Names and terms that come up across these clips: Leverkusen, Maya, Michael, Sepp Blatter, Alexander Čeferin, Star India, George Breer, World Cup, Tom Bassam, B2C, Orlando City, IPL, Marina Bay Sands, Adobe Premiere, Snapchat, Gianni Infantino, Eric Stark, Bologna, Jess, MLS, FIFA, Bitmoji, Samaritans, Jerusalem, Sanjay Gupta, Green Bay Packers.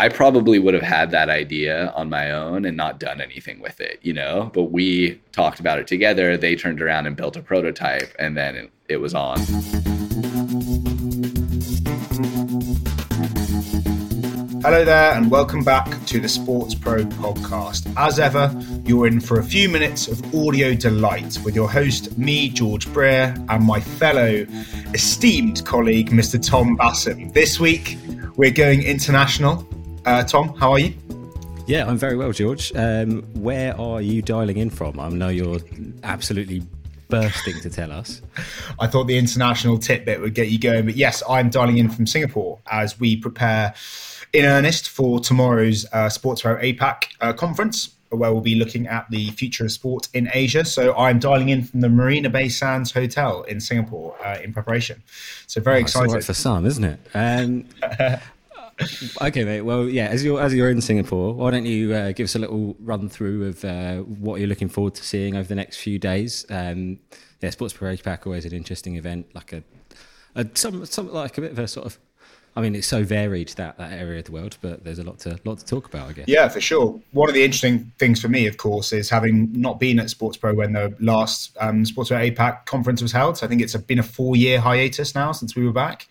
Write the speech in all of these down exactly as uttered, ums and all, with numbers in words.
I probably would have had that idea on my own and not done anything with it, you know, but we talked about it together. They turned around and built a prototype, and then it, it was on. Hello there, and welcome back to the Sports Pro podcast. As ever, you're in for a few minutes of audio delight with your host, me, George Breer, and my fellow esteemed colleague, Mister Tom Bassam. This week, we're going international. Uh, Tom, how are you? Yeah, I'm very well, George. Um, where are you dialing in from? I know you're absolutely bursting to tell us. I thought the international tidbit would get you going, but yes, I'm dialing in from Singapore as we prepare in earnest for tomorrow's uh, SportsPro APAC uh, conference, where we'll be looking at the future of sport in Asia. So I'm dialing in from the Marina Bay Sands Hotel in Singapore uh, in preparation. So very oh, excited. It's all right for some, isn't it? Um, Okay, mate. Well, yeah, as you're, as you're in Singapore, why don't you uh, give us a little run through of uh, what you're looking forward to seeing over the next few days? Um, yeah, SportsPro APAC, always an interesting event, like a, a some, some like a bit of a sort of, I mean, it's so varied, that, that area of the world, but there's a lot to lot to talk about, I guess. Yeah, for sure. One of the interesting things for me, of course, is having not been at SportsPro when the last um, SportsPro APAC conference was held. So I think it's been a four-year hiatus now since we were back.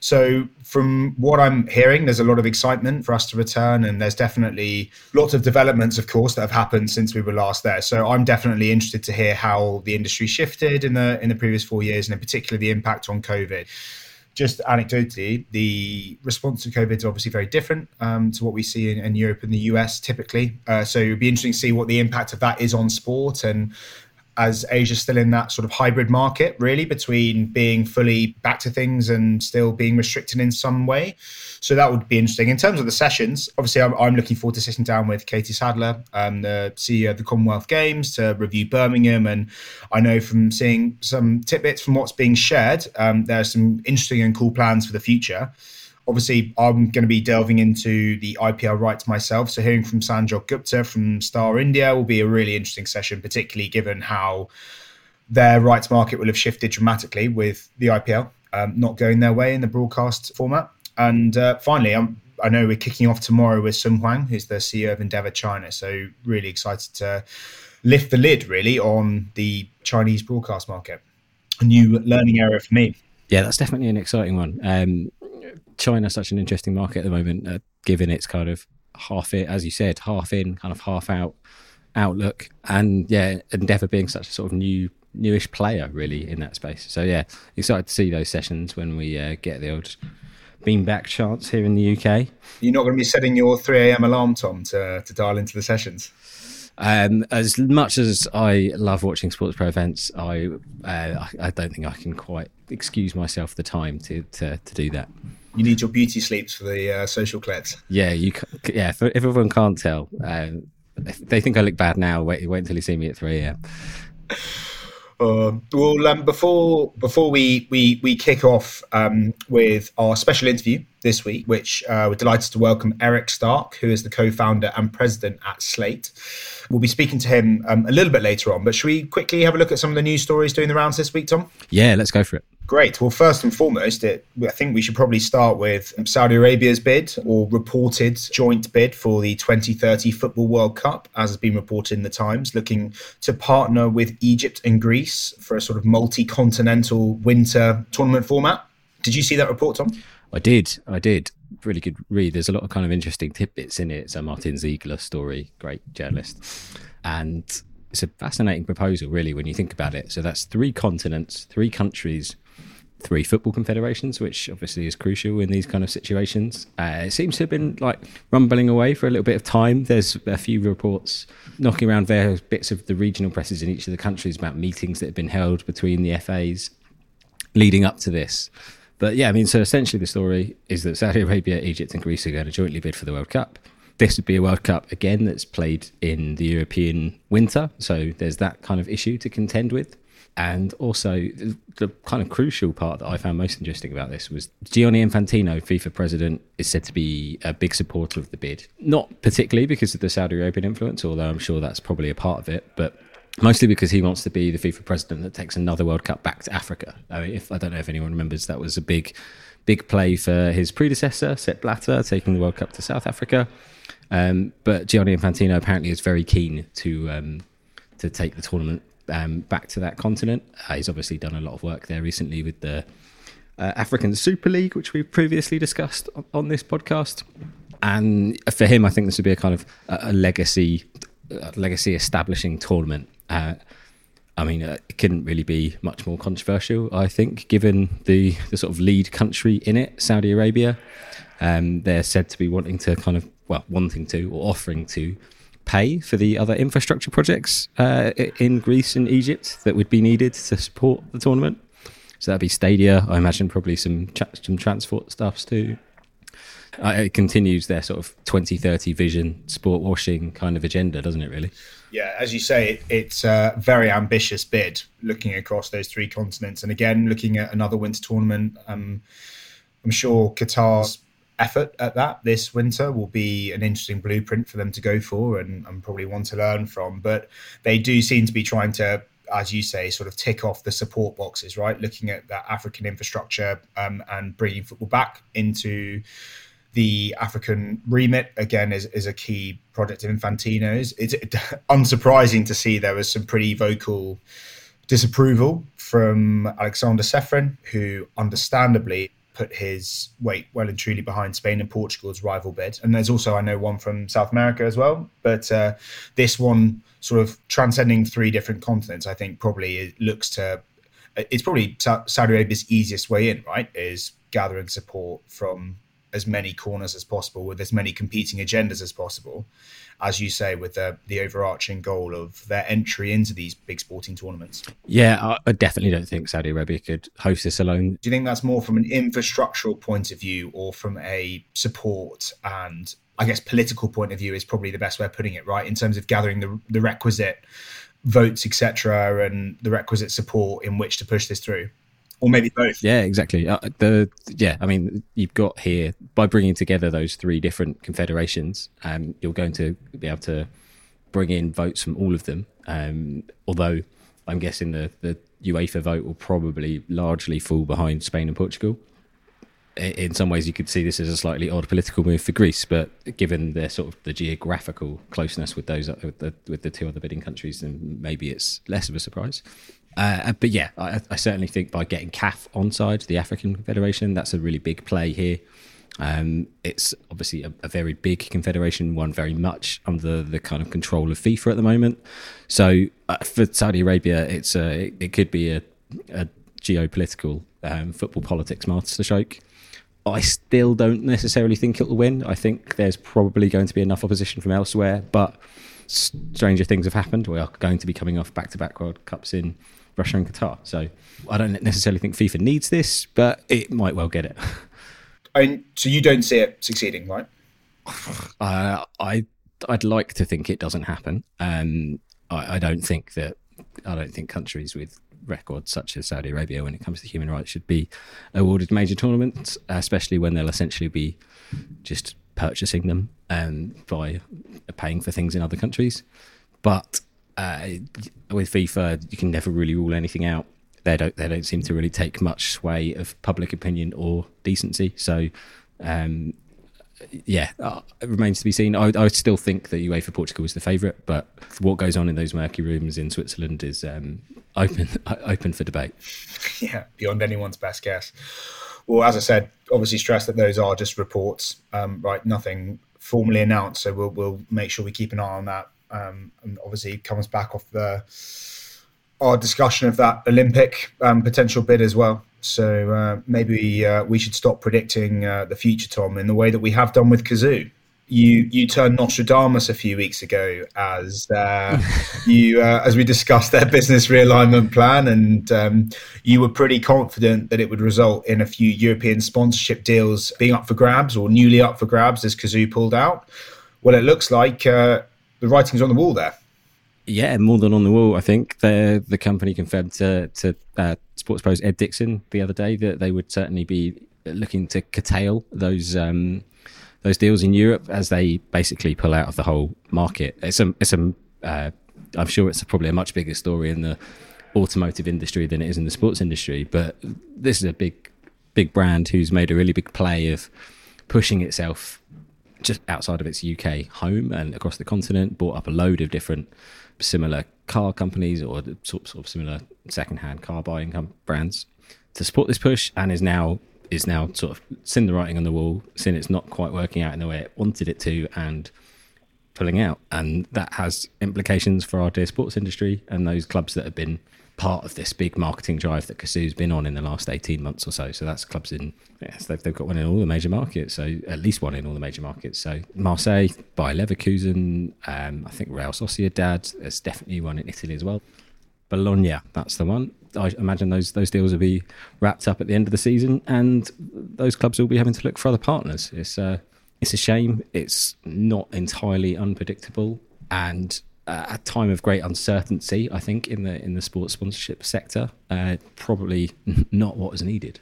So from what I'm hearing, there's a lot of excitement for us to return, and there's definitely lots of developments, of course, that have happened since we were last there. So I'm definitely interested to hear how the industry shifted in the in the previous four years, and in particular the impact on COVID. Just anecdotally, the response to COVID is obviously very different um, to what we see in, in Europe and the U S typically. Uh, so it would be interesting to see what the impact of that is on sport, and as Asia's still in that sort of hybrid market, really, between being fully back to things and still being restricted in some way. So that would be interesting. In terms of the sessions, obviously, I'm, I'm looking forward to sitting down with Katie Sadler, um, the C E O of the Commonwealth Games, to review Birmingham. And I know from seeing some tidbits from what's being shared, um, there are some interesting and cool plans for the future. Obviously, I'm going to be delving into the I P L rights myself. So hearing from Sanjay Gupta from Star India will be a really interesting session, particularly given how their rights market will have shifted dramatically with the I P L um, not going their way in the broadcast format. And uh, finally, I'm, I know we're kicking off tomorrow with Sun Huang, who's the C E O of Endeavour China. So really excited to lift the lid, really, on the Chinese broadcast market. A new learning area for me. Yeah, that's definitely an exciting one. Um, China is such an interesting market at the moment, uh, given its kind of half it, as you said, half in, kind of half out outlook, and yeah, Endeavour being such a sort of new, newish player really in that space. So yeah, excited to see those sessions when we uh, get the old beanbag chance here in the U K. You're not going to be setting your three a.m. alarm, Tom, to to dial into the sessions. Um, as much as I love watching SportsPro events, I, uh, I I don't think I can quite excuse myself the time to to, to do that. You need your beauty sleeps for the uh, social clips. Yeah, you. Yeah, for, if everyone can't tell, um, if they think I look bad now. Wait, wait until you see me at three a.m. Uh, well, um, before before we we we kick off um, with our special interview this week, which uh, we're delighted to welcome Eric Stark, who is the co-founder and president at Slate. We'll be speaking to him um, a little bit later on, but should we quickly have a look at some of the news stories doing the rounds this week, Tom? Yeah, let's go for it. Great. Well, first and foremost, it, I think we should probably start with Saudi Arabia's bid, or reported joint bid, for the twenty thirty Football World Cup, as has been reported in the Times, looking to partner with Egypt and Greece for a sort of multi-continental winter tournament format. Did you see that report, Tom? I did. I did. Really good read. There's a lot of kind of interesting tidbits in it. It's a Martin Ziegler story, great journalist. And it's a fascinating proposal, really, when you think about it. So that's three continents, three countries, three football confederations, which obviously is crucial in these kind of situations. Uh, it seems to have been like rumbling away for a little bit of time. There's a few reports knocking around various bits of the regional presses in each of the countries about meetings that have been held between the F As leading up to this. But yeah, I mean, so essentially the story is that Saudi Arabia, Egypt and Greece are going to jointly bid for the World Cup. This would be a World Cup, again, that's played in the European winter. So there's that kind of issue to contend with. And also, the kind of crucial part that I found most interesting about this was Gianni Infantino, FIFA president, is said to be a big supporter of the bid. Not particularly because of the Saudi Arabian influence, although I'm sure that's probably a part of it, but mostly because he wants to be the FIFA president that takes another World Cup back to Africa. I mean, if I don't know if anyone remembers, that was a big Big play for his predecessor, Sepp Blatter, taking the World Cup to South Africa. Um, but Gianni Infantino apparently is very keen to um, to take the tournament um, back to that continent. Uh, he's obviously done a lot of work there recently with the uh, African Super League, which we've previously discussed on, on this podcast. And for him, I think this would be a kind of a, a legacy a legacy establishing tournament. Uh, I mean, uh, it couldn't really be much more controversial, I think, given the, the sort of lead country in it, Saudi Arabia. Um, they're said to be wanting to kind of, well, wanting to or offering to pay for the other infrastructure projects uh, in Greece and Egypt that would be needed to support the tournament. So that'd be stadia, I imagine, probably some tra- some transport stuffs too. Uh, it continues their sort of twenty thirty vision, sport washing kind of agenda, doesn't it, really? Yeah, as you say, it, it's a very ambitious bid looking across those three continents. And again, looking at another winter tournament, um, I'm sure Qatar's effort at that this winter will be an interesting blueprint for them to go for and, and probably want to learn from. But they do seem to be trying to, as you say, sort of tick off the support boxes, right? Looking at that African infrastructure um, and bringing football back into the African remit, again, is, is a key project of Infantino's. It's unsurprising to see there was some pretty vocal disapproval from Alexander Čeferin, who understandably put his weight well and truly behind Spain and Portugal's rival bid. And there's also, I know, one from South America as well. But uh, this one sort of transcending three different continents, I think probably it looks to... It's probably Saudi Arabia's easiest way in, right, is gathering support from as many corners as possible with as many competing agendas as possible, as you say, with the, the overarching goal of their entry into these big sporting tournaments. Yeah, I definitely don't think Saudi Arabia could host this alone. Do you think that's more from an infrastructural point of view or from a support and, I guess, political point of view is probably the best way of putting it, right? In terms of gathering the, the requisite votes, et cetera, and the requisite support in which to push this through. Or maybe both. Yeah, exactly. Uh, the yeah, I mean, you've got here, by bringing together those three different confederations, um, you're going to be able to bring in votes from all of them. Um, although I'm guessing the, the UEFA vote will probably largely fall behind Spain and Portugal. In some ways, you could see this as a slightly odd political move for Greece, but given their sort of the geographical closeness with those with the, with the two other bidding countries, then maybe it's less of a surprise. Uh, but yeah, I, I certainly think by getting C A F onside, the African Confederation, that's a really big play here. Um, it's obviously a, a very big confederation, one very much under the kind of control of FIFA at the moment. So uh, for Saudi Arabia, it's a, it, it could be a, a geopolitical um, football politics masterstroke. I still don't necessarily think it'll win. I think there's probably going to be enough opposition from elsewhere, but stranger things have happened. We are going to be coming off back-to-back World Cups in Russia and Qatar. So I don't necessarily think FIFA needs this, but it might well get it. And so you don't see it succeeding, right? Uh, I, I'd like to think it doesn't happen. Um, I, I don't think that, I don't think countries with records such as Saudi Arabia when it comes to human rights should be awarded major tournaments, especially when they'll essentially be just purchasing them um, by paying for things in other countries. But uh, with FIFA, you can never really rule anything out. They don't they don't seem to really take much sway of public opinion or decency. So, um, yeah, uh, it remains to be seen. I, I still think that UEFA Portugal was the favourite, but what goes on in those murky rooms in Switzerland is um, open open for debate. Yeah, beyond anyone's best guess. Well, as I said, obviously stress that those are just reports, um, right? Nothing formally announced. So we'll we'll make sure we keep an eye on that. Um, and obviously it comes back off the our discussion of that Olympic um, potential bid as well. So uh, maybe uh, we should stop predicting uh, the future, Tom, in the way that we have done with Cazoo. You you turned Nostradamus a few weeks ago as uh, you uh, as we discussed their business realignment plan, and um, you were pretty confident that it would result in a few European sponsorship deals being up for grabs or newly up for grabs as Cazoo pulled out. Well, it looks like uh, the writing's on the wall there. Yeah, more than on the wall. I think the the company confirmed to to uh, SportsPro's Ed Dixon the other day that they would certainly be looking to curtail those. Um, Those deals in Europe as they basically pull out of the whole market. It's a, it's a, uh, I'm sure it's probably a much bigger story in the automotive industry than it is in the sports industry. But this is a big big brand who's made a really big play of pushing itself just outside of its U K home and across the continent, bought up a load of different similar car companies or sort of similar second-hand car buying brands to support this push, and is now is now sort of seen the writing on the wall, seen it's not quite working out in the way it wanted it to, and pulling out. And that has implications for our dear sports industry and those clubs that have been part of this big marketing drive that Cazoo's been on in the last eighteen months or so. So that's clubs in, yes, they've, they've got one in all the major markets, so at least one in all the major markets. So Marseille, Bayer Leverkusen, um, I think Real Sociedad, there's definitely one in Italy as well. Bologna, that's the one. I imagine those those deals will be wrapped up at the end of the season, and those clubs will be having to look for other partners. It's uh, it's a shame. It's not entirely unpredictable, and uh, a time of great uncertainty, I think, in the in the sports sponsorship sector, uh, probably not what was needed.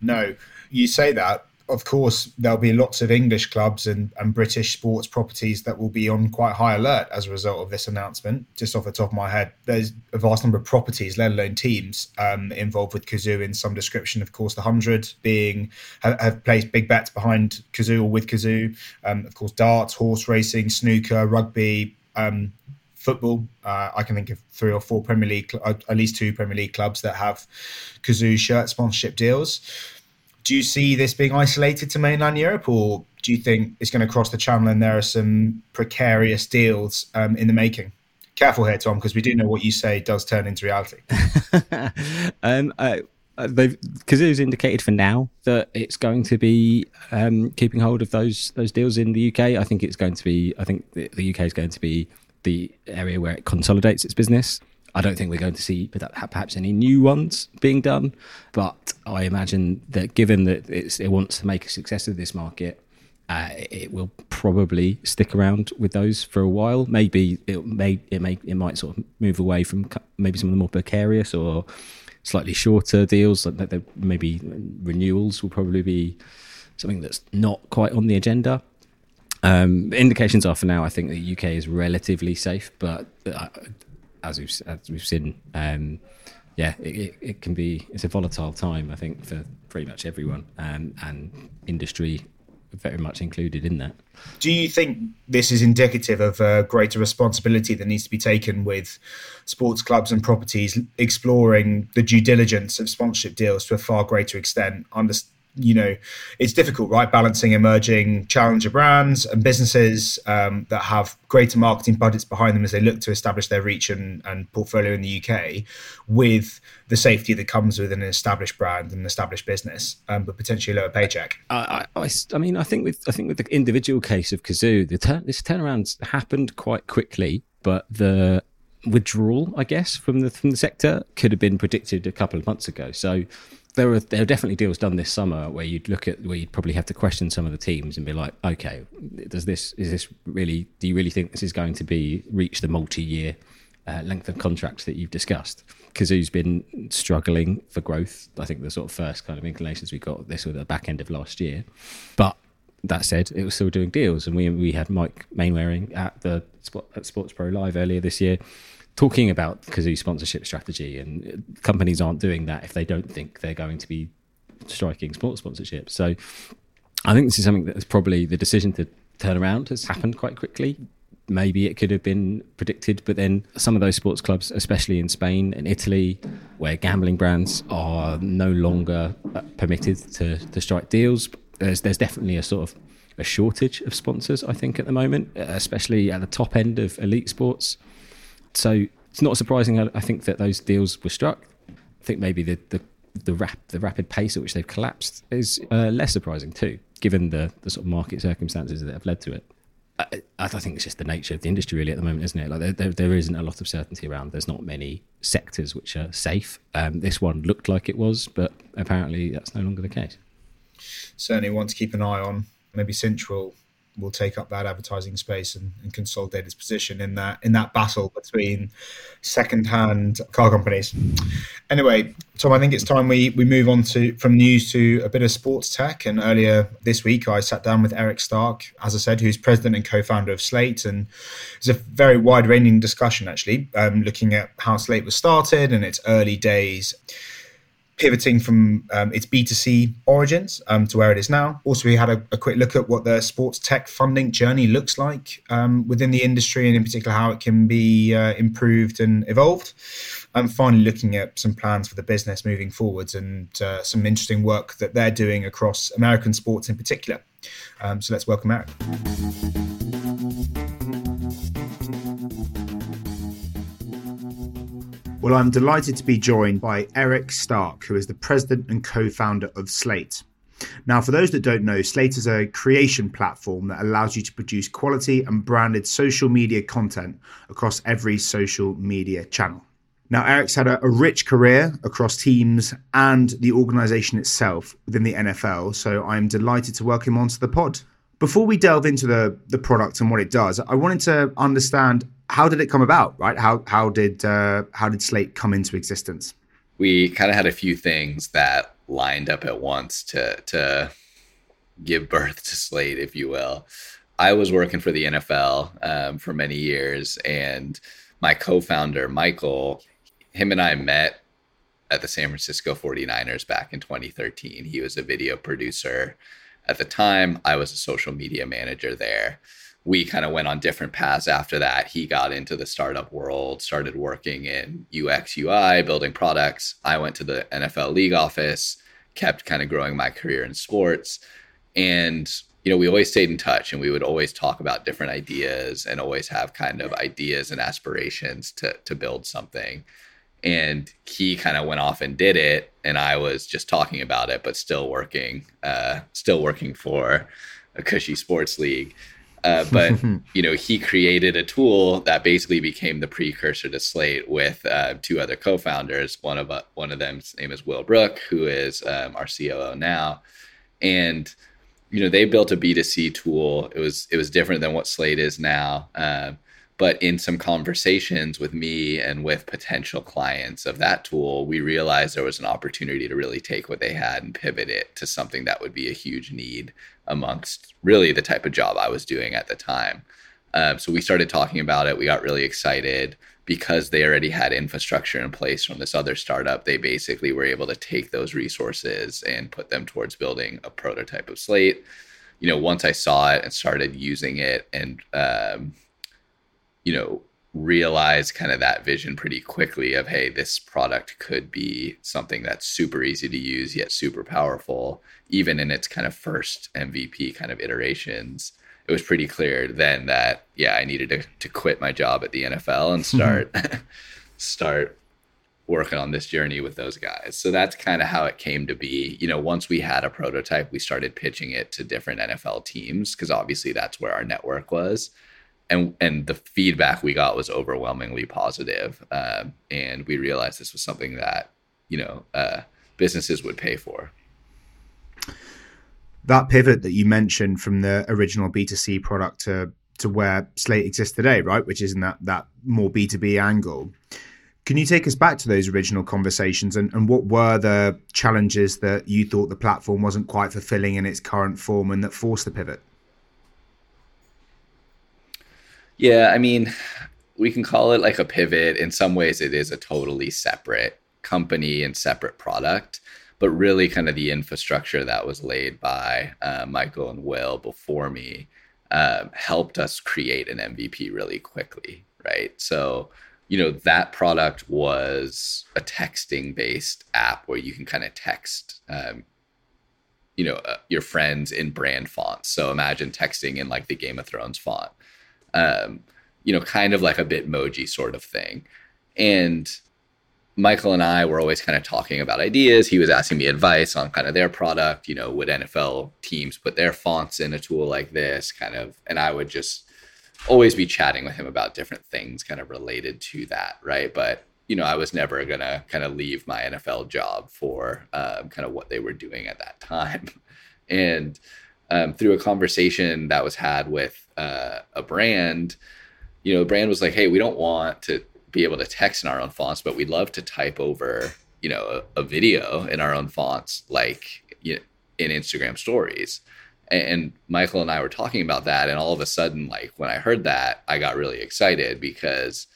No, you say that. Of course, there'll be lots of English clubs and, and British sports properties that will be on quite high alert as a result of this announcement. Just off the top of my head, there's a vast number of properties, let alone teams, um, involved with Cazoo in some description. Of course, the Hundred being have, have placed big bets behind Cazoo or with Cazoo. Um, of course, darts, horse racing, snooker, rugby, um, football. Uh, I can think of three or four Premier League, cl- at least two Premier League clubs that have Cazoo shirt sponsorship deals. Do you see this being isolated to mainland Europe, or do you think it's going to cross the channel and there are some precarious deals um, in the making? Careful here, Tom, because we do know what you say does turn into reality. um, uh, they've, Cazoo's indicated for now that it's going to be um, keeping hold of those those deals in the U K. I think it's going to be. I think the, the U K is going to be the area where it consolidates its business. I don't think we're going to see perhaps any new ones being done, but I imagine that given that it's, it wants to make a success of this market, uh, it will probably stick around with those for a while. Maybe it may it may it might sort of move away from maybe some of the more precarious or slightly shorter deals. Like maybe renewals will probably be something that's not quite on the agenda. Um, indications are for now, I think the U K is relatively safe, but. I, As we've, as we've seen, um, yeah, it, it, it can be, it's a volatile time, I think, for pretty much everyone um, and industry very much included in that. Do you think this is indicative of a greater responsibility that needs to be taken with sports clubs and properties exploring the due diligence of sponsorship deals to a far greater extent? Understand. You know, it's difficult, right? Balancing emerging challenger brands and businesses um, that have greater marketing budgets behind them as they look to establish their reach and, and portfolio in the U K with the safety that comes with an established brand and an established business, um, but potentially a lower paycheck. I, I, I mean, I think with I think with the individual case of Cazoo, the turn, this turnaround happened quite quickly, but the withdrawal, I guess, from the from the sector could have been predicted a couple of months ago. So. There are there are definitely deals done this summer where you'd look at where you'd probably have to question some of the teams and be like, okay, does this is this really? Do you really think this is going to be reach the multi-year uh, length of contracts that you've discussed? Cazoo's been struggling for growth. I think the sort of first kind of inclinations we got this was at the back end of last year, but that said, it was still doing deals, and we we had Mike Mainwaring at the at SportsPro Live earlier this year, talking about Cazoo sponsorship strategy, and companies aren't doing that if they don't think they're going to be striking sports sponsorships. So I think this is something that is probably the decision to turn around has happened quite quickly. Maybe it could have been predicted, but then some of those sports clubs, especially in Spain and Italy, where gambling brands are no longer permitted to, to strike deals, there's, there's definitely a sort of a shortage of sponsors, I think, at the moment, especially at the top end of elite sports. So it's not surprising, I think, that those deals were struck. I think maybe the the the, rap, the rapid pace at which they've collapsed is uh, less surprising too, given the, the sort of market circumstances that have led to it. I, I think it's just the nature of the industry really at the moment, isn't it? Like there, there, there isn't a lot of certainty around. There's not many sectors which are safe. Um, this one looked like it was, but apparently that's no longer the case. Certainly one to keep an eye on. Maybe Central will take up that advertising space and, and consolidate its position in that in that battle between second-hand car companies. Anyway, Tom, I think it's time we, we move on to from news to a bit of sports tech. And earlier this week, I sat down with Eric Stark, as I said, who's president and co-founder of Slate. And it's a very wide-ranging discussion, actually, um, looking at how Slate was started and its early days. pivoting from um, its B two C origins um, to where it is now. Also, we had a, a quick look at what the sports tech funding journey looks like um, within the industry, and in particular how it can be uh, improved and evolved. And finally, looking at some plans for the business moving forwards and uh, some interesting work that they're doing across American sports in particular. Um, so let's welcome Eric. Well, I'm delighted to be joined by Eric Stark, who is the president and co-founder of Slate. Now, for those that don't know, Slate is a creation platform that allows you to produce quality and branded social media content across every social media channel. Now, Eric's had a, a rich career across teams and the organisation itself within the N F L, so I'm delighted to welcome him onto the pod. Before we delve into the, the product and what it does, I wanted to understand, how did it come about, right? How how did uh, how did Slate come into existence? We kind of had a few things that lined up at once to to give birth to Slate, if you will. I was working for the N F L um, for many years, and my co-founder, Michael, him and I met at the San Francisco forty-niners back in twenty thirteen. He was a video producer at the time. I was a social media manager there. We kind of went on different paths after that. He got into the startup world, started working in U X, U I, building products. I went to the N F L league office, kept kind of growing my career in sports. And, you know, we always stayed in touch, and we would always talk about different ideas and always have kind of ideas and aspirations to, to build something. And he kind of went off and did it. And I was just talking about it, but still working, uh, still working for a cushy sports league. Uh, but, you know, he created a tool that basically became the precursor to Slate with uh, two other co-founders. One of uh, one of them's name is Will Brook, who is um, our C O O now. And, you know, they built a B two C tool. It was it was different than what Slate is now. Uh, but in some conversations with me and with potential clients of that tool, we realized there was an opportunity to really take what they had and pivot it to something that would be a huge need amongst really the type of job I was doing at the time. Um, so we started talking about it. We got really excited because they already had infrastructure in place from this other startup. They basically were able to take those resources and put them towards building a prototype of Slate. You know, once I saw it and started using it and, um, you know, realize kind of that vision pretty quickly of, hey, this product could be something that's super easy to use, yet super powerful, even in its kind of first M V P kind of iterations. It was pretty clear then that, yeah, I needed to, to quit my job at the N F L and start, mm-hmm. start working on this journey with those guys. So that's kind of how it came to be. You know, once we had a prototype, we started pitching it to different N F L teams, because obviously that's where our network was. And and the feedback we got was overwhelmingly positive. Um, and we realized this was something that, you know, uh, businesses would pay for. That pivot that you mentioned from the original B two C product to, to where Slate exists today, right, which is in that, that more B two B angle. Can you take us back to those original conversations and, and what were the challenges that you thought the platform wasn't quite fulfilling in its current form and that forced the pivot? Yeah, I mean, we can call it like a pivot. In some ways, it is a totally separate company and separate product, but really kind of the infrastructure that was laid by uh, Michael and Will before me uh, helped us create an M V P really quickly, right? So, you know, that product was a texting-based app where you can kind of text um you know, uh, your friends in brand fonts. So imagine texting in like the Game of Thrones font. Um, you know, kind of like a Bitmoji sort of thing. And Michael and I were always kind of talking about ideas. He was asking me advice on kind of their product, you know, would N F L teams put their fonts in a tool like this kind of, and I would just always be chatting with him about different things kind of related to that. Right. But, you know, I was never going to kind of leave my N F L job for um, kind of what they were doing at that time. And Um, through a conversation that was had with uh, a brand, you know, the brand was like, hey, we don't want to be able to text in our own fonts, but we'd love to type over, you know, a, a video in our own fonts, like, you know, in Instagram stories. And, and Michael and I were talking about that. And all of a sudden, like when I heard that, I got really excited because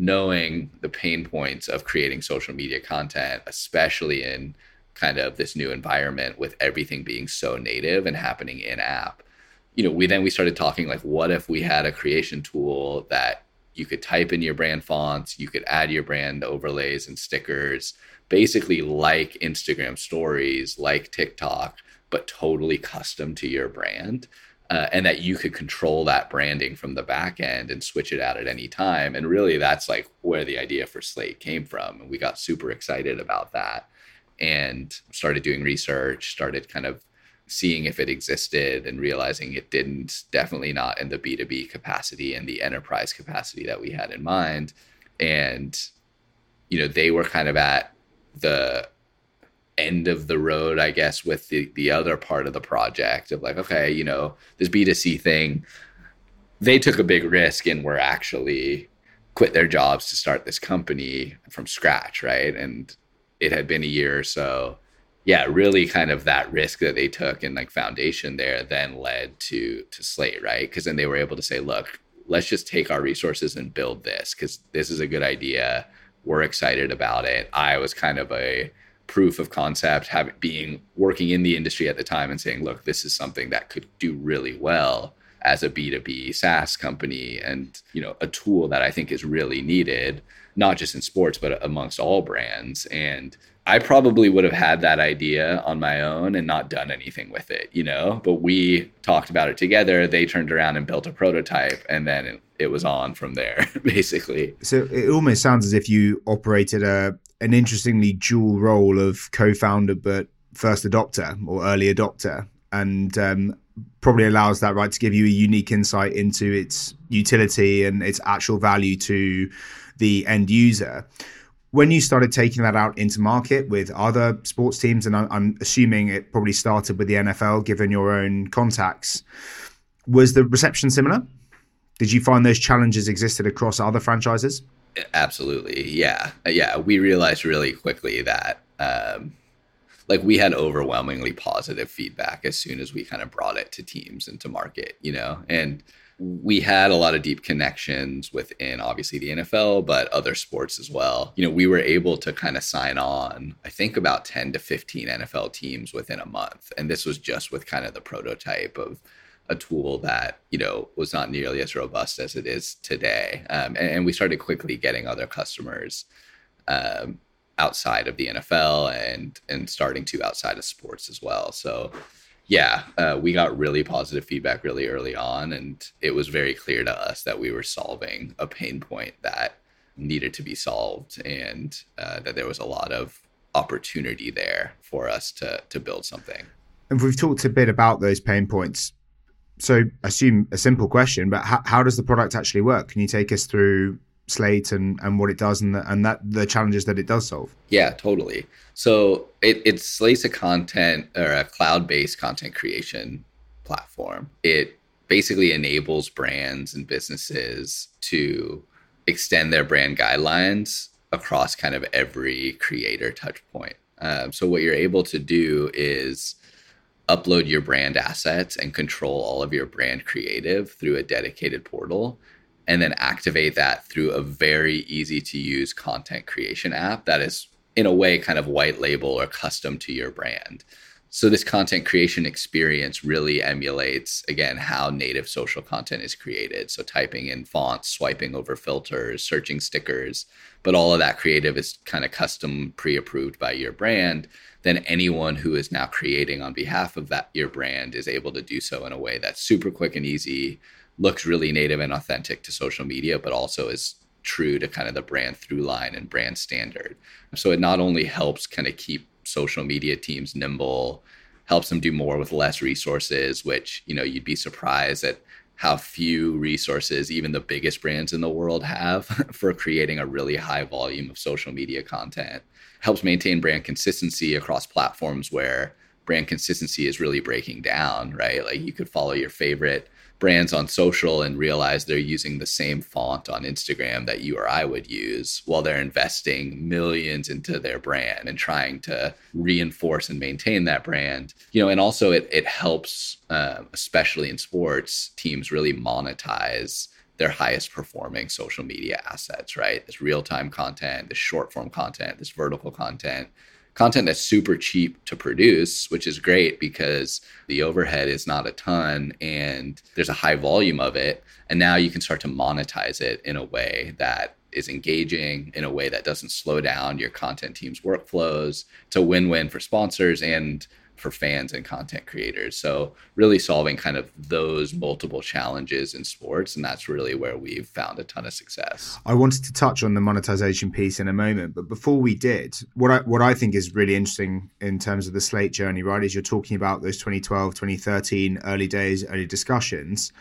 knowing the pain points of creating social media content, especially in kind of this new environment with everything being so native and happening in app. You know, we then we started talking like, what if we had a creation tool that you could type in your brand fonts, you could add your brand overlays and stickers, basically like Instagram stories, like TikTok, but totally custom to your brand. Uh, and that you could control that branding from the back end and switch it out at any time. And really that's like where the idea for Slate came from. And we got super excited about that and started doing research, started kind of seeing if it existed and realizing it didn't, definitely not in the B two B capacity and the enterprise capacity that we had in mind. And, you know, they were kind of at the end of the road, I guess, with the, the other part of the project of like, okay, you know, this B two C thing, they took a big risk and were actually quit their jobs to start this company from scratch, right? And it had been a year or so. Yeah, really kind of that risk that they took and like foundation there then led to to Slate, right? Because then they were able to say, look, let's just take our resources and build this because this is a good idea. We're excited about it. I was kind of a proof of concept, having being working in the industry at the time and saying, look, this is something that could do really well as a B two B SaaS company and, you know, a tool that I think is really needed, not just in sports, but amongst all brands. And I probably would have had that idea on my own and not done anything with it, you know, but we talked about it together. They turned around and built a prototype and then it, it was on from there, basically. So it almost sounds as if you operated a an interestingly dual role of co-founder, but first adopter or early adopter, and um, probably allows that right to give you a unique insight into its utility and its actual value to the end user. When you started taking that out into market with other sports teams, and I'm, I'm assuming it probably started with the N F L, given your own contacts, was the reception similar? Did you find those challenges existed across other franchises? Absolutely. Yeah. Yeah. We realized really quickly that um, like we had overwhelmingly positive feedback as soon as we kind of brought it to teams and to market, you know, and we had a lot of deep connections within obviously the N F L, but other sports as well. You know, we were able to kind of sign on, I think about ten to fifteen N F L teams within a month. And this was just with kind of the prototype of a tool that, you know, was not nearly as robust as it is today. Um, and, and we started quickly getting other customers um, outside of the N F L and and starting to outside of sports as well. So yeah, uh, we got really positive feedback really early on. And it was very clear to us that we were solving a pain point that needed to be solved and uh, that there was a lot of opportunity there for us to to build something. And we've talked a bit about those pain points. So I assume a simple question, but how, how does the product actually work? Can you take us through Slate and, and what it does and, the, and that the challenges that it does solve? Yeah, totally. So it, it Slate's a content or a cloud-based content creation platform. It basically enables brands and businesses to extend their brand guidelines across kind of every creator touch point. Um, so what you're able to do is upload your brand assets and control all of your brand creative through a dedicated portal, and then activate that through a very easy to use content creation app that is in a way kind of white label or custom to your brand. So this content creation experience really emulates, again, how native social content is created. So typing in fonts, swiping over filters, searching stickers, but all of that creative is kind of custom pre-approved by your brand. Then anyone who is now creating on behalf of that your brand is able to do so in a way that's super quick and easy, looks really native and authentic to social media, but also is true to kind of the brand through line and brand standard. So it not only helps kind of keep social media teams nimble, helps them do more with less resources, which, you know, you'd be surprised at how few resources even the biggest brands in the world have for creating a really high volume of social media content. Helps maintain brand consistency across platforms where brand consistency is really breaking down, right? Like you could follow your favorite brands on social and realize they're using the same font on Instagram that you or I would use while they're investing millions into their brand and trying to reinforce and maintain that brand. You know, and also it it helps, uh, especially in sports, teams really monetize their highest performing social media assets, right? This real-time content, this short-form content, this vertical content, content that's super cheap to produce, which is great because the overhead is not a ton and there's a high volume of it. And now you can start to monetize it in a way that is engaging, in a way that doesn't slow down your content team's workflows. It's a win-win for sponsors and for fans and content creators. So really solving kind of those multiple challenges in sports. And that's really where we've found a ton of success. I wanted to touch on the monetization piece in a moment, but before we did, what I, what I think is really interesting in terms of the Slate journey, right, is you're talking about those twenty twelve, twenty thirteen, early days, early discussions.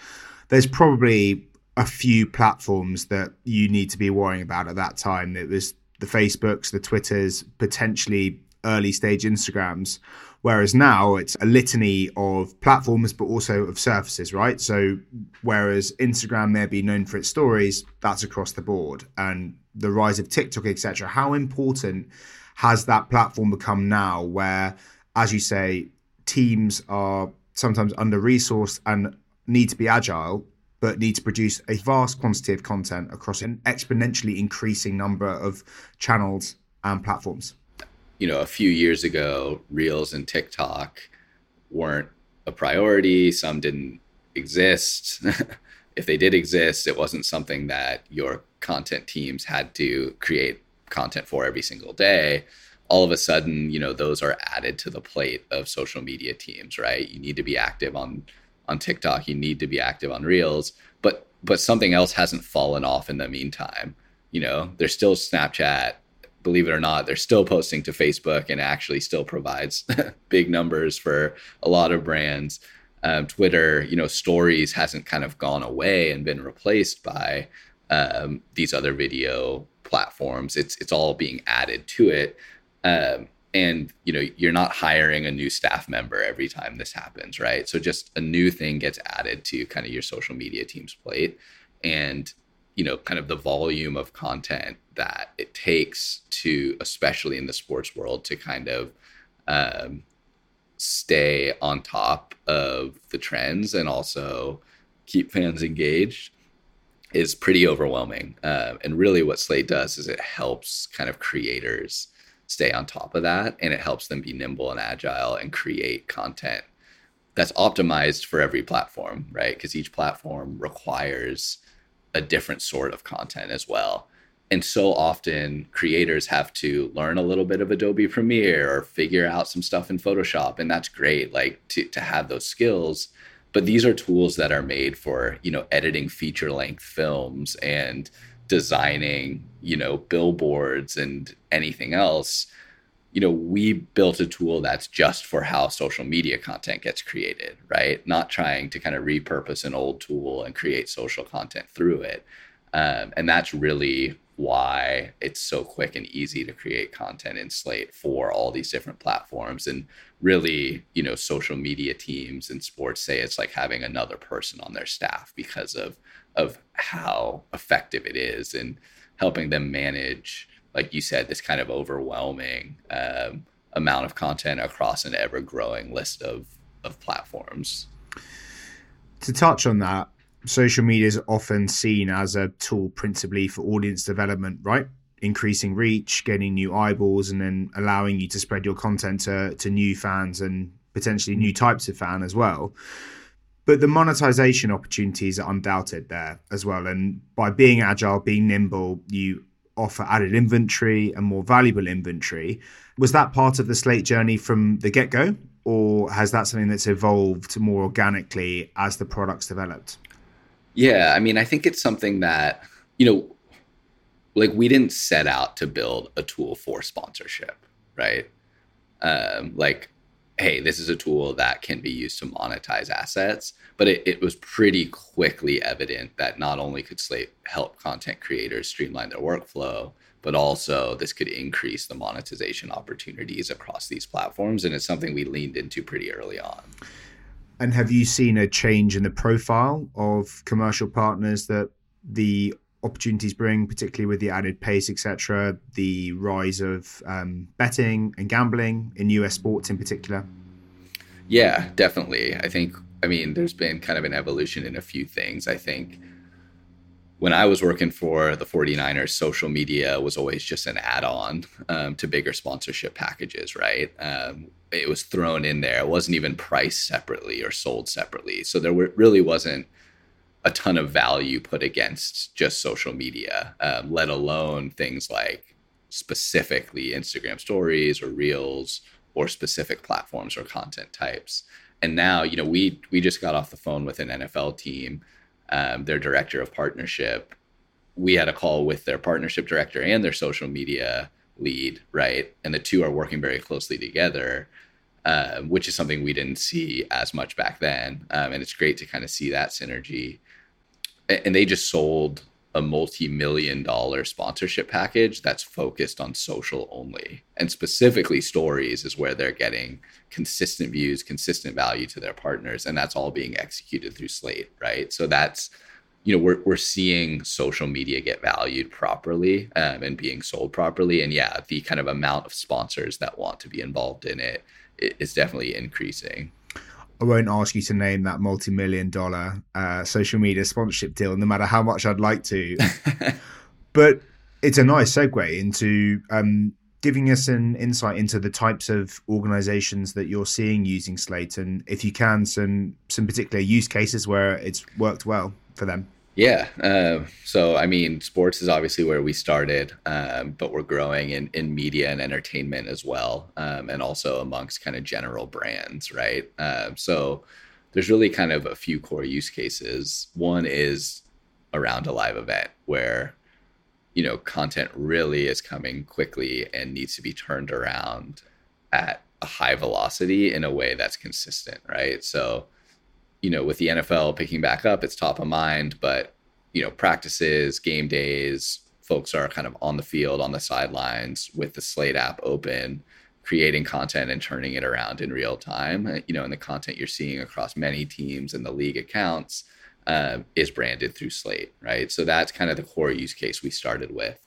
There's probably a few platforms that you need to be worrying about at that time. It was the Facebooks, the Twitters, potentially early stage Instagrams. Whereas now it's a litany of platforms, but also of surfaces, right? So whereas Instagram may be known for its stories, that's across the board. And the rise of TikTok, et cetera, how important has that platform become now where, as you say, teams are sometimes under-resourced and need to be agile, but need to produce a vast quantity of content across an exponentially increasing number of channels and platforms? You know, a few years ago, Reels and TikTok weren't a priority. Some didn't exist. If they did exist, it wasn't something that your content teams had to create content for every single day. All of a sudden, you know, those are added to the plate of social media teams, right? You need to be active on, on TikTok. You need to be active on Reels. But but something else hasn't fallen off in the meantime. You know, there's still Snapchat. Believe it or not, they're still posting to Facebook and actually still provides big numbers for a lot of brands. Um, Twitter, you know, stories hasn't kind of gone away and been replaced by um, these other video platforms. It's it's all being added to it. Um, and, you know, you're not hiring a new staff member every time this happens, right? So just a new thing gets added to kind of your social media team's plate. And you know, kind of the volume of content that it takes to, especially in the sports world, to kind of um, stay on top of the trends and also keep fans engaged is pretty overwhelming. Uh, and really what Slate does is it helps kind of creators stay on top of that, and it helps them be nimble and agile and create content that's optimized for every platform, right? Because each platform requires a different sort of content as well. And so often creators have to learn a little bit of Adobe Premiere or figure out some stuff in Photoshop. And that's great, like to, to have those skills. But these are tools that are made for, you know, editing feature length films and designing, you know, billboards and anything else. You know, we built a tool that's just for how social media content gets created, right? Not trying to kind of repurpose an old tool and create social content through it. Um, and that's really why it's so quick and easy to create content in Slate for all these different platforms. And really, you know, social media teams and sports say it's like having another person on their staff because of, of how effective it is in helping them manage, like you said, this kind of overwhelming um, amount of content across an ever-growing list of, of platforms. To touch on that, social media is often seen as a tool principally for audience development, right? Increasing reach, gaining new eyeballs, and then allowing you to spread your content to, to new fans and potentially new types of fan as well. But the monetization opportunities are undoubted there as well. And by being agile, being nimble, you offer added inventory and more valuable inventory. Was that part of the Slate journey from the get-go, or has that something that's evolved more organically as the product's developed? Yeah, I mean, I think it's something that, you know, like we didn't set out to build a tool for sponsorship, right? Um, like, hey, this is a tool that can be used to monetize assets, but it, it was pretty quickly evident that not only could Slate help content creators streamline their workflow, but also this could increase the monetization opportunities across these platforms. And it's something we leaned into pretty early on. And have you seen a change in the profile of commercial partners that the opportunities bring, particularly with the added pace, et cetera, the rise of um, betting and gambling in U S sports in particular? Yeah, definitely. I think, I mean, there's been kind of an evolution in a few things. I think when I was working for the forty-niners, social media was always just an add-on um, to bigger sponsorship packages, right? Um, it was thrown in there. It wasn't even priced separately or sold separately. So there were, really wasn't a ton of value put against just social media, um, let alone things like specifically Instagram stories or reels or specific platforms or content types. And now, you know, we we just got off the phone with an N F L team, um, their director of partnership. We had a call with their partnership director and their social media lead, right? And the two are working very closely together, uh, which is something we didn't see as much back then. Um, and it's great to kind of see that synergy. And, and they just sold a multi-million dollar sponsorship package that's focused on social only. And specifically stories is where they're getting consistent views, consistent value to their partners. And that's all being executed through Slate, right? So that's, you know, we're we're seeing social media get valued properly um, and being sold properly. And yeah, the kind of amount of sponsors that want to be involved in it is definitely increasing. I won't ask you to name that multi-million dollar uh, social media sponsorship deal, no matter how much I'd like to. But it's a nice segue into um, giving us an insight into the types of organizations that you're seeing using Slate, and if you can, some some particular use cases where it's worked well for them. Yeah. Uh, so, I mean, sports is obviously where we started, um, but we're growing in, in media and entertainment as well, um, and also amongst kind of general brands, right? Uh, so there's really kind of a few core use cases. One is around a live event where, you know, content really is coming quickly and needs to be turned around at a high velocity in a way that's consistent, right? So, you know, with the N F L picking back up, it's top of mind, but, you know, practices, game days, folks are kind of on the field, on the sidelines with the Slate app open, creating content and turning it around in real time. You know, and the content you're seeing across many teams and the league accounts uh, is branded through Slate, right? So that's kind of the core use case we started with.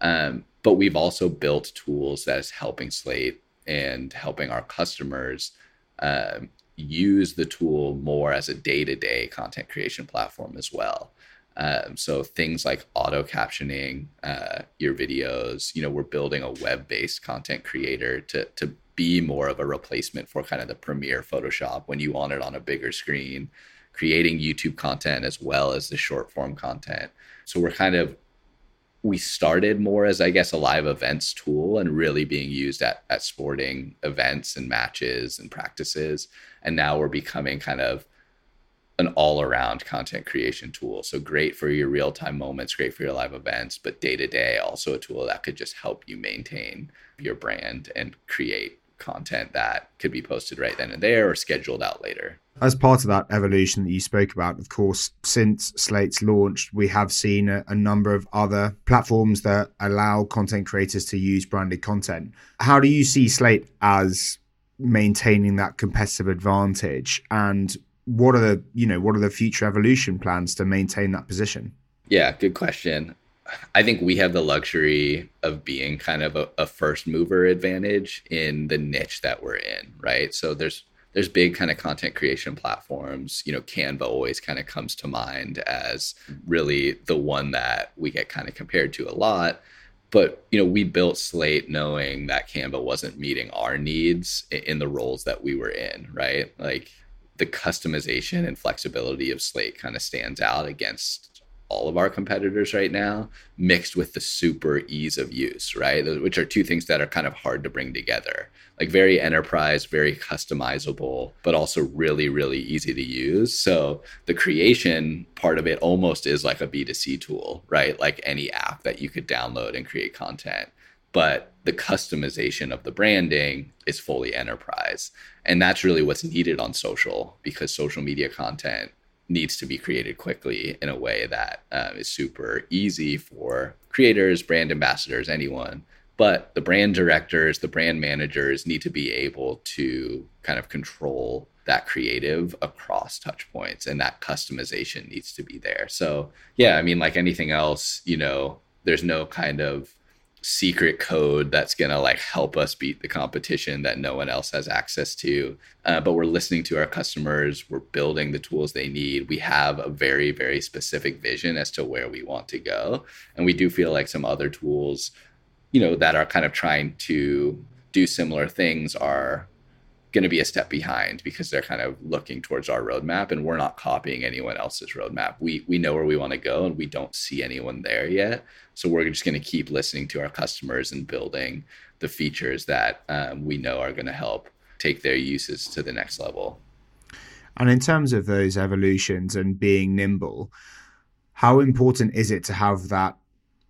Um, but we've also built tools that is helping Slate and helping our customers uh, use the tool more as a day-to-day content creation platform as well. Um, so things like auto captioning uh, your videos. You know, we're building a web-based content creator to to be more of a replacement for kind of the Premiere Photoshop when you want it on a bigger screen, creating YouTube content as well as the short-form content. So we're kind of, we started more as, I guess, a live events tool and really being used at, at sporting events and matches and practices. And now we're becoming kind of an all-around content creation tool. So great for your real-time moments, great for your live events, but day-to-day also a tool that could just help you maintain your brand and create content that could be posted right then and there or scheduled out later. As part of that evolution that you spoke about, of course, since Slate's launch, we have seen a, a number of other platforms that allow content creators to use branded content. How do you see Slate as maintaining that competitive advantage? And what are the, you know, what are the future evolution plans to maintain that position? Yeah, good question. I think we have the luxury of being kind of a, a first mover advantage in the niche that we're in, right? So there's there's big kind of content creation platforms. You know, Canva always kind of comes to mind as really the one that we get kind of compared to a lot. But, you know, we built Slate knowing that Canva wasn't meeting our needs in the roles that we were in, right? Like the customization and flexibility of Slate kind of stands out against all of our competitors right now, mixed with the super ease of use, right? Which are two things that are kind of hard to bring together. Like very enterprise, very customizable, but also really, really easy to use. So the creation part of it almost is like a B two C tool, right? Like any app that you could download and create content. But the customization of the branding is fully enterprise. And that's really what's needed on social, because social media content needs to be created quickly in a way that uh, is super easy for creators, brand ambassadors, anyone. But the brand directors, the brand managers need to be able to kind of control that creative across touch points, and that customization needs to be there. So yeah, I mean, like anything else, you know, there's no kind of secret code that's going to like help us beat the competition that no one else has access to. Uh, but we're listening to our customers. We're building the tools they need. We have a very, very specific vision as to where we want to go. And we do feel like some other tools, you know, that are kind of trying to do similar things are going to be a step behind because they're kind of looking towards our roadmap, and we're not copying anyone else's roadmap. We we know where we want to go, and we don't see anyone there yet. So we're just going to keep listening to our customers and building the features that um, we know are going to help take their uses to the next level. And in terms of those evolutions and being nimble, how important is it to have that,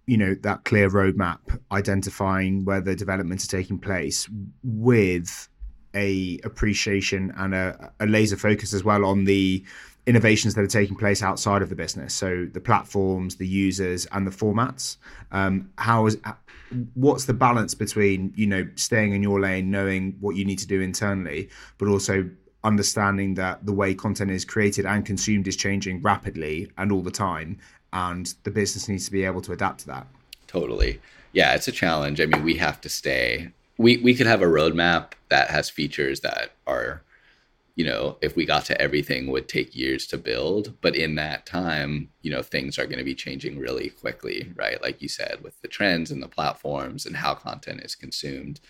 you know, that clear roadmap identifying where the developments are taking place with a appreciation and a, a laser focus as well on the innovations that are taking place outside of the business? So the platforms, the users, and the formats. Um, how is what's the balance between, you know, staying in your lane, knowing what you need to do internally, but also understanding that the way content is created and consumed is changing rapidly and all the time, and the business needs to be able to adapt to that? Totally. Yeah, it's a challenge. I mean, we have to stay. We we could have a roadmap that has features that are, you know, if we got to everything, would take years to build. But in that time, you know, things are going to be changing really quickly, right? Like you said, with the trends and the platforms and how content is consumed.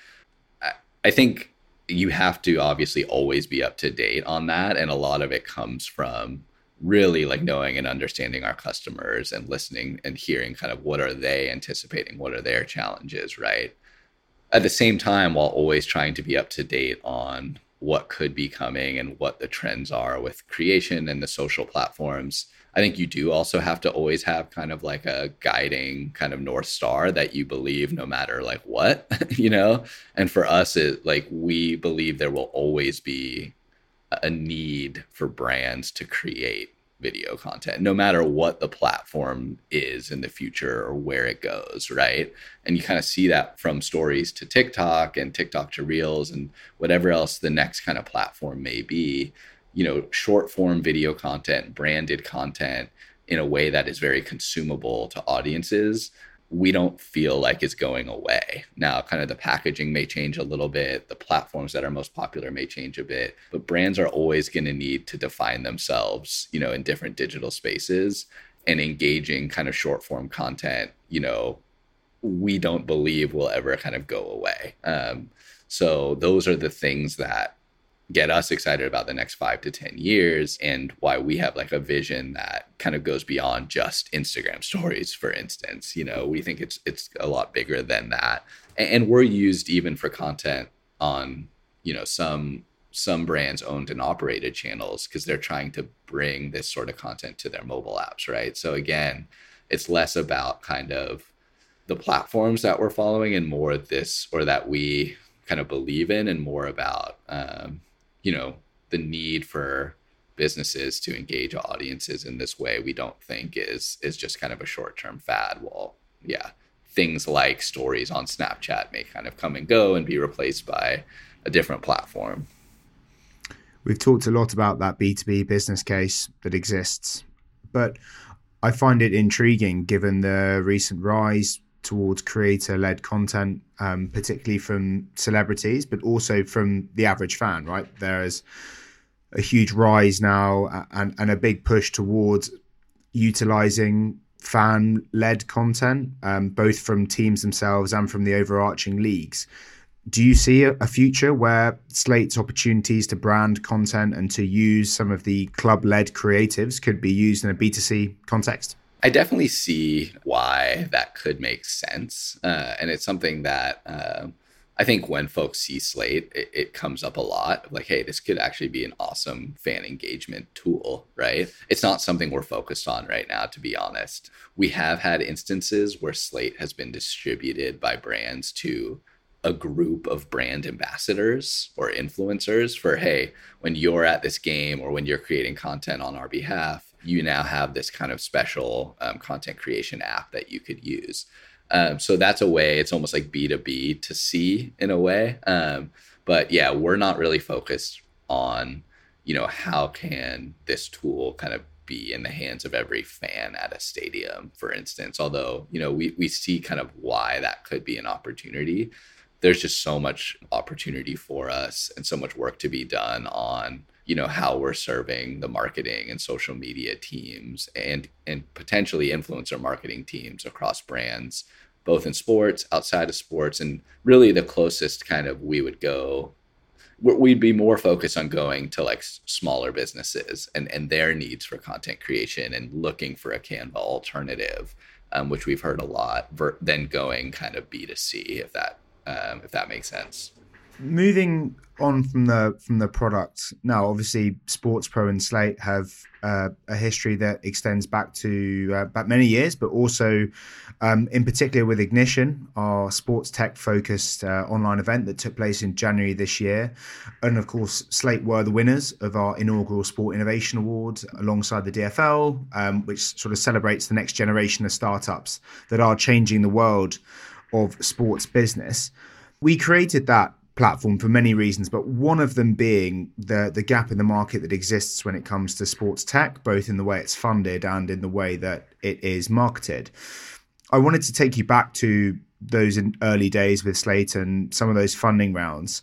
I, I think you have to obviously always be up to date on that. And a lot of it comes from really like knowing and understanding our customers and listening and hearing kind of what are they anticipating? What are their challenges, right? At the same time, while always trying to be up to date on what could be coming and what the trends are with creation and the social platforms, I think you do also have to always have kind of like a guiding kind of North Star that you believe no matter like what, you know? And for us, it, like we believe there will always be a need for brands to create video content, no matter what the platform is in the future or where it goes, right? And you kind of see that from stories to TikTok and TikTok to Reels and whatever else the next kind of platform may be. You know, short form video content, branded content in a way that is very consumable to audiences, we don't feel like it's going away. Now, kind of the packaging may change a little bit. The platforms that are most popular may change a bit, but brands are always going to need to define themselves, you know, in different digital spaces, and engaging kind of short form content, you know, we don't believe will ever kind of go away. Um, so those are the things that get us excited about the next five to ten years, and why we have like a vision that kind of goes beyond just Instagram stories, for instance. You know, we think it's it's a lot bigger than that. And we're used even for content on, you know, some some brands owned and operated channels because they're trying to bring this sort of content to their mobile apps, right? So again, it's less about kind of the platforms that we're following and more this or that we kind of believe in, and more about, um, you know, the need for businesses to engage audiences in this way, we don't think is is just kind of a short-term fad. Well, yeah, things like stories on Snapchat may kind of come and go and be replaced by a different platform. We've talked a lot about that B two B business case that exists, but I find it intriguing given the recent rise towards creator-led content, um, particularly from celebrities, but also from the average fan, right? There is a huge rise now and, and a big push towards utilizing fan-led content, um, both from teams themselves and from the overarching leagues. Do you see a, a future where Slate's opportunities to brand content and to use some of the club-led creatives could be used in a B two C context? I definitely see why that could make sense. Uh, and it's something that uh, I think when folks see Slate, it, it comes up a lot. Like, hey, this could actually be an awesome fan engagement tool, right? It's not something we're focused on right now, to be honest. We have had instances where Slate has been distributed by brands to a group of brand ambassadors or influencers for, hey, when you're at this game or when you're creating content on our behalf, you now have this kind of special um, content creation app that you could use. Um, so that's a way, it's almost like B two B to C in a way. Um, but yeah, we're not really focused on, you know, how can this tool kind of be in the hands of every fan at a stadium, for instance, although, you know, we, we see kind of why that could be an opportunity. There's just so much opportunity for us and so much work to be done on, you know, how we're serving the marketing and social media teams and and potentially influencer marketing teams across brands, both in sports, outside of sports, and really the closest kind of we would go, we'd be more focused on going to like smaller businesses and, and their needs for content creation and looking for a Canva alternative, um, which we've heard a lot, ver- than going kind of B two C, if that um, if that makes sense. Moving on from the from the product now, obviously SportsPro and Slate have uh, a history that extends back to uh, back many years, but also um, in particular with Ignition, our sports tech focused uh, online event that took place in January this year. And of course, Slate were the winners of our inaugural Sport Innovation Award alongside the D F L, um, which sort of celebrates the next generation of startups that are changing the world of sports business. We created that platform for many reasons, but one of them being the the gap in the market that exists when it comes to sports tech, both in the way it's funded and in the way that it is marketed. I wanted to take you back to those in early days with Slate and some of those funding rounds.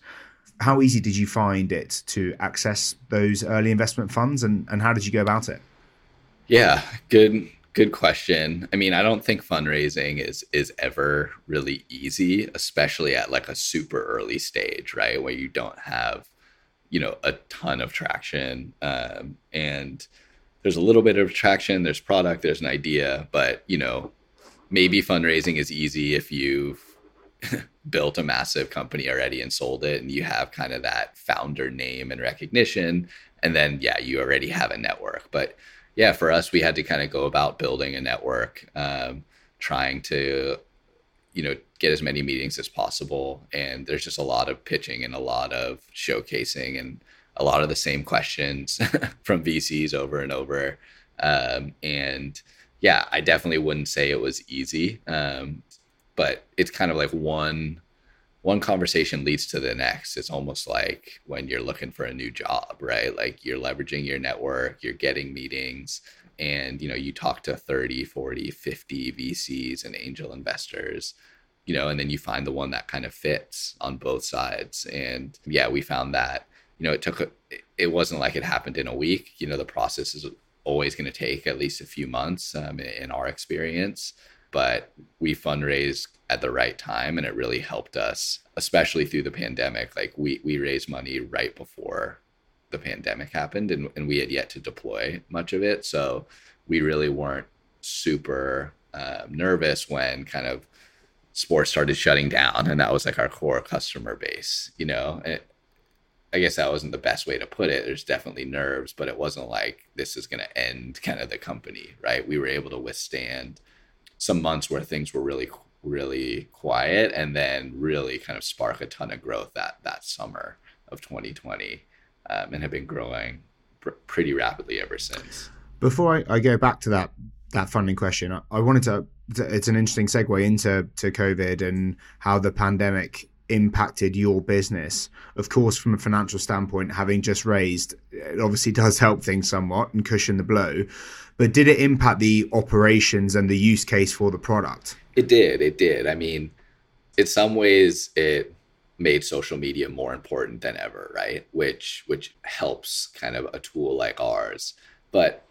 How easy did you find it to access those early investment funds, and, and how did you go about it? Yeah, good Good question. I mean, I don't think fundraising is is ever really easy, especially at like a super early stage, right? Where you don't have, you know, a ton of traction. Um, and there's a little bit of traction, there's product, there's an idea, but, you know, maybe fundraising is easy if you've built a massive company already and sold it and you have kind of that founder name and recognition. And then, yeah, you already have a network. But yeah, for us, we had to kind of go about building a network, um, trying to, you know, get as many meetings as possible. And there's just a lot of pitching and a lot of showcasing and a lot of the same questions from V Cs over and over. Um, and yeah, I definitely wouldn't say it was easy, um, but it's kind of like one one conversation leads to the next. It's almost like when you're looking for a new job, right? Like you're leveraging your network, you're getting meetings, and, you know, you talk to thirty, forty, fifty V Cs and angel investors, you know, and then you find the one that kind of fits on both sides. And yeah, we found that, you know, it took, a, it wasn't like it happened in a week. You know, the process is always going to take at least a few months um, in our experience, but we fundraised at the right time. And it really helped us, especially through the pandemic. Like we we raised money right before the pandemic happened, and, and we had yet to deploy much of it. So we really weren't super uh, nervous when kind of sports started shutting down. And that was like our core customer base, you know, and it, I guess that wasn't the best way to put it. There's definitely nerves, but it wasn't like this is going to end kind of the company, right? We were able to withstand some months where things were really really quiet and then really kind of spark a ton of growth that that summer of twenty twenty, um, and have been growing pr- pretty rapidly ever since. Before I, I go back to that that funding question, I, I wanted to, to, it's an interesting segue into to COVID and how the pandemic impacted your business. Of course, from a financial standpoint, having just raised, it obviously does help things somewhat and cushion the blow, but did it impact the operations and the use case for the product? It did. It did. I mean, in some ways, it made social media more important than ever, right? Which which helps kind of a tool like ours. But,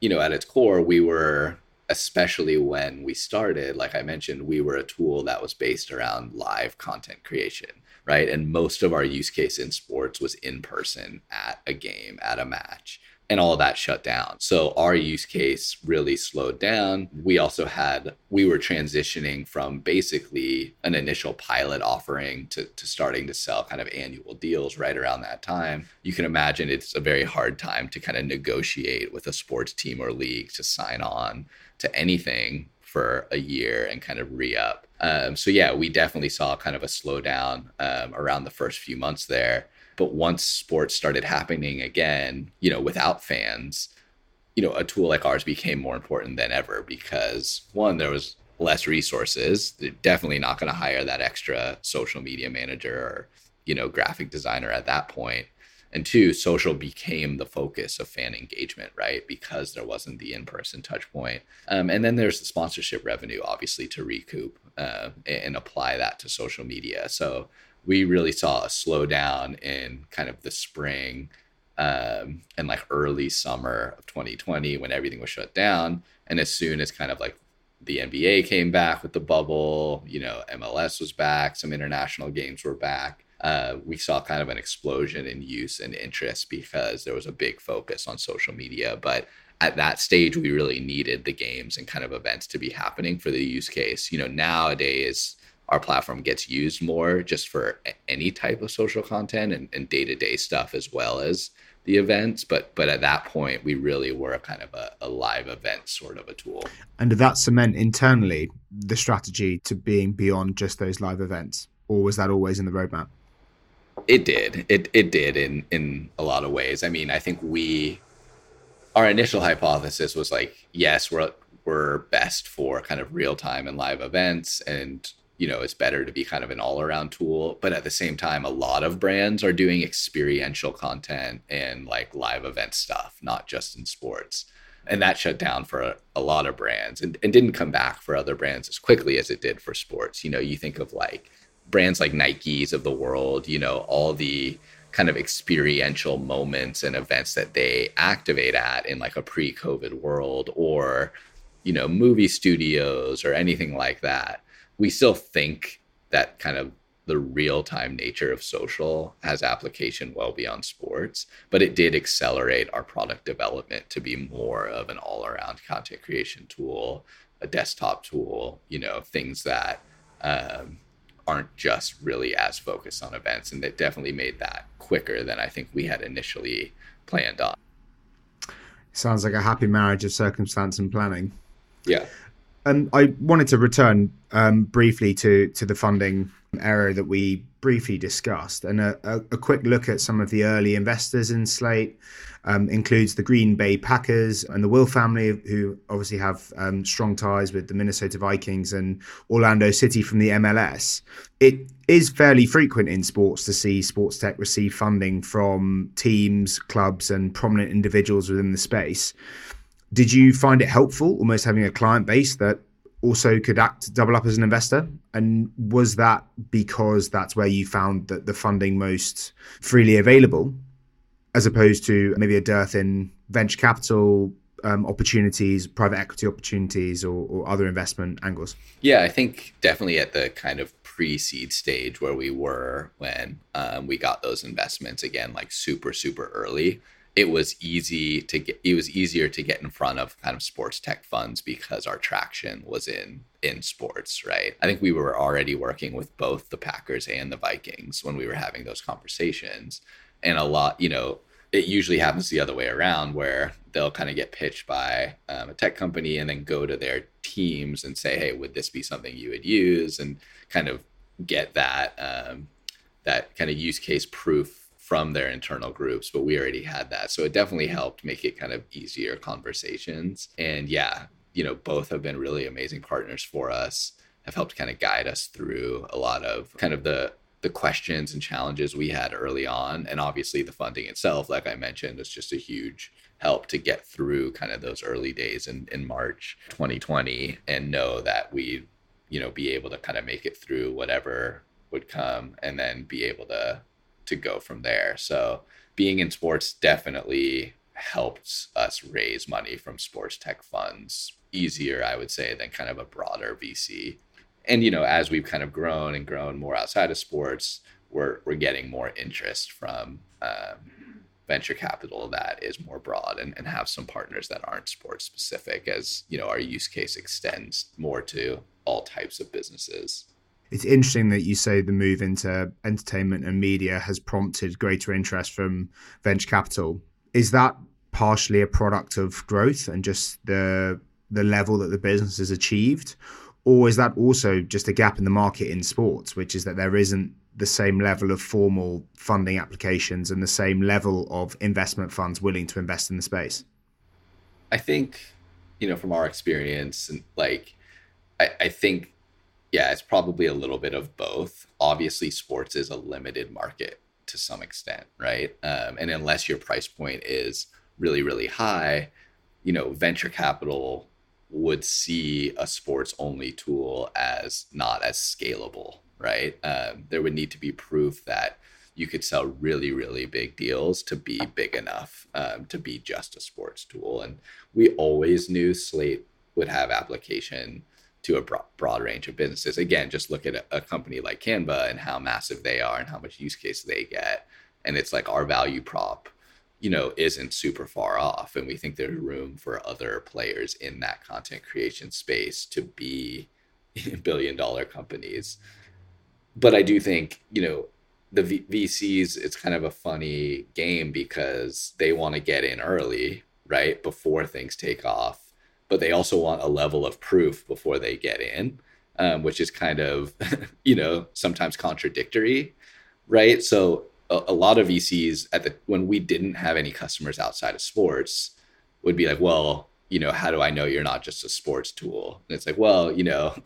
you know, at its core, we were, especially when we started, like I mentioned, we were a tool that was based around live content creation, right? And most of our use case in sports was in person at a game, at a match. And all of that shut down. So our use case really slowed down. We also had, we were transitioning from basically an initial pilot offering to, to starting to sell kind of annual deals right around that time. You can imagine it's a very hard time to kind of negotiate with a sports team or league to sign on to anything for a year and kind of re-up. Um, so yeah, we definitely saw kind of a slowdown um, around the first few months there. But once sports started happening again, you know, without fans, you know, a tool like ours became more important than ever because, one, there was less resources. They're definitely not going to hire that extra social media manager or, you know, graphic designer at that point. And two, social became the focus of fan engagement, right? Because there wasn't the in-person touch point. Um, and then there's the sponsorship revenue, obviously, to recoup uh, and apply that to social media. So we really saw a slowdown in kind of the spring um, and like early summer of twenty twenty when everything was shut down. And as soon as kind of like the N B A came back with the bubble, you know, M L S was back, some international games were back. Uh, we saw kind of an explosion in use and interest because there was a big focus on social media. But at that stage, we really needed the games and kind of events to be happening for the use case. You know, nowadays, our platform gets used more just for any type of social content and, and day-to-day stuff as well as the events. But but at that point, we really were kind of a, a live event sort of a tool. And did that cement internally the strategy to being beyond just those live events? Or was that always in the roadmap? It did. It it did in, in a lot of ways. I mean, I think we, our initial hypothesis was like, yes, we're we're best for kind of real time and live events, and you know, it's better to be kind of an all around tool. But at the same time, a lot of brands are doing experiential content and like live event stuff, not just in sports. And that shut down for a, a lot of brands, and, and didn't come back for other brands as quickly as it did for sports. You know, you think of like brands like Nike's of the world, you know, all the kind of experiential moments and events that they activate at in like a pre-COVID world, or, you know, movie studios or anything like that. We still think that kind of the real-time nature of social has application well beyond sports, but it did accelerate our product development to be more of an all-around content creation tool, a desktop tool, you know, things that, um, aren't just really as focused on events. And that definitely made that quicker than I think we had initially planned on. Sounds like a happy marriage of circumstance and planning. Yeah. And I wanted to return um, briefly to, to the funding era that we briefly discussed, and a, a, a quick look at some of the early investors in Slate um, includes the Green Bay Packers and the Will family, who obviously have um, strong ties with the Minnesota Vikings and Orlando City from the M L S. It is fairly frequent in sports to see sports tech receive funding from teams, clubs, and prominent individuals within the space. Did you find it helpful almost having a client base that also could act double up as an investor? And was that because that's where you found that the funding most freely available, as opposed to maybe a dearth in venture capital um, opportunities, private equity opportunities, or, or other investment angles? Yeah, I think definitely at the kind of pre-seed stage where we were when um, we got those investments, again, like super, super early. It was easy to get, it was easier to get in front of kind of sports tech funds because our traction was in, in sports, right? I think we were already working with both the Packers and the Vikings when we were having those conversations. And a lot, you know, it usually happens the other way around where they'll kind of get pitched by um, a tech company and then go to their teams and say, hey, would this be something you would use? And kind of get that, um, that kind of use case proof from their internal groups, but we already had that. So it definitely helped make it kind of easier conversations. And yeah, you know, both have been really amazing partners for us, have helped kind of guide us through a lot of kind of the the questions and challenges we had early on. And obviously the funding itself, like I mentioned, was just a huge help to get through kind of those early days in, in March twenty twenty and know that we, you know, be able to kind of make it through whatever would come and then be able to to go from there. So being in sports definitely helps us raise money from sports tech funds easier, I would say, than kind of a broader V C. And, you know, as we've kind of grown and grown more outside of sports, we're we're getting more interest from um, venture capital that is more broad and, and have some partners that aren't sports specific, as, you know, our use case extends more to all types of businesses. It's interesting that you say the move into entertainment and media has prompted greater interest from venture capital. Is that partially a product of growth and just the the level that the business has achieved? Or is that also just a gap in the market in sports, which is that there isn't the same level of formal funding applications and the same level of investment funds willing to invest in the space? I think, you know, from our experience, and like, I, I think, yeah, it's probably a little bit of both. Obviously, sports is a limited market, to some extent, right? Um, and unless your price point is really, really high, you know, venture capital would see a sports only tool as not as scalable, right? Um, there would need to be proof that you could sell really, really big deals to be big enough um, to be just a sports tool. And we always knew Slate would have application to a broad, broad range of businesses. Again, just look at a, a company like Canva and how massive they are and how much use case they get. And it's like our value prop, you know, isn't super far off. And we think there's room for other players in that content creation space to be billion dollar companies. But I do think, you know, the V Cs, it's kind of a funny game because they want to get in early, right, before things take off, but they also want a level of proof before they get in, um, which is kind of, you know, sometimes contradictory, right? So a, a lot of V Cs at the when we didn't have any customers outside of sports would be like, well, you know, how do I know you're not just a sports tool? And it's like, well, you know,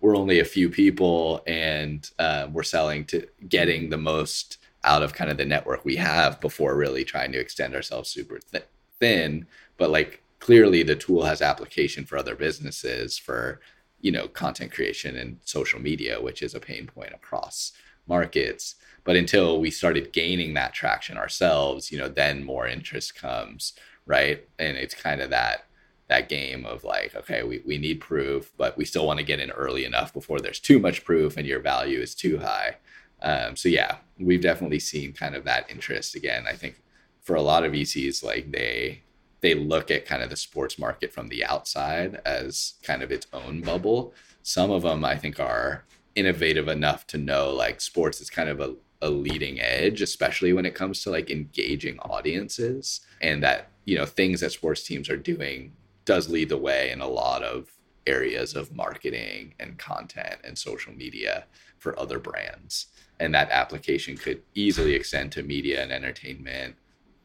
we're only a few people and uh, we're selling to getting the most out of kind of the network we have before really trying to extend ourselves super th- thin. But like clearly the tool has application for other businesses for, you know, content creation and social media, which is a pain point across markets. But until we started gaining that traction ourselves, you know, then more interest comes, right? And it's kind of that that game of like, okay, we, we need proof, but we still want to get in early enough before there's too much proof and your value is too high. Um, so yeah, we've definitely seen kind of that interest again. I think for a lot of V Cs, like they, they look at kind of the sports market from the outside as kind of its own bubble. Some of them I think are innovative enough to know like sports is kind of a, a leading edge, especially when it comes to like engaging audiences and that, you know, things that sports teams are doing does lead the way in a lot of areas of marketing and content and social media for other brands. And that application could easily extend to media and entertainment,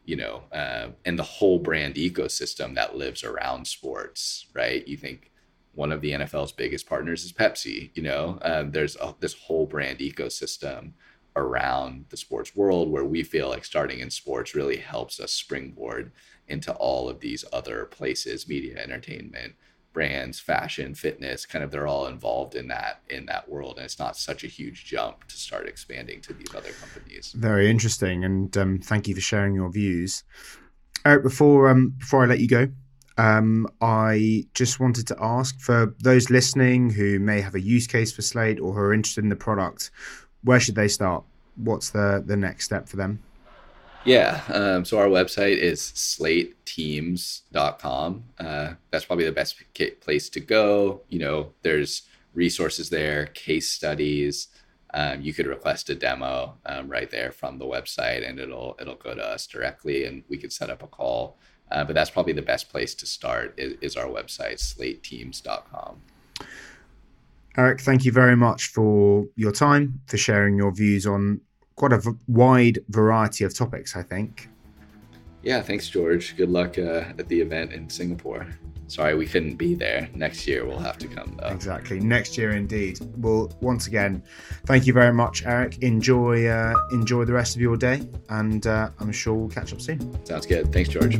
you know, uh, and the whole brand ecosystem that lives around sports, right? You think one of the N F L's biggest partners is Pepsi, you know, uh, there's a, this whole brand ecosystem around the sports world where we feel like starting in sports really helps us springboard into all of these other places, media, entertainment, brands, fashion, fitness, kind of they're all involved in that in that world. And it's not such a huge jump to start expanding to these other companies. Very interesting. And um, thank you for sharing your views. Eric, before, um, before I let you go, um, I just wanted to ask for those listening who may have a use case for Slate or who are interested in the product, where should they start? What's the, the next step for them? Yeah. Um, so our website is slate teams dot com. Uh, that's probably the best place to go. You know, there's resources there, case studies. Um, you could request a demo um, right there from the website and it'll it'll go to us directly and we could set up a call. Uh, but that's probably the best place to start is, is our website, slate teams dot com. Eric, thank you very much for your time, for sharing your views on quite a v- wide variety of topics, I think. Yeah, thanks, George. Good luck uh, at the event in Singapore. Sorry, we couldn't be there. Next year, we'll have to come, though. Exactly. Next year, indeed. Well, once again, thank you very much, Eric. Enjoy, uh, enjoy the rest of your day, and uh, I'm sure we'll catch up soon. Sounds good. Thanks, George.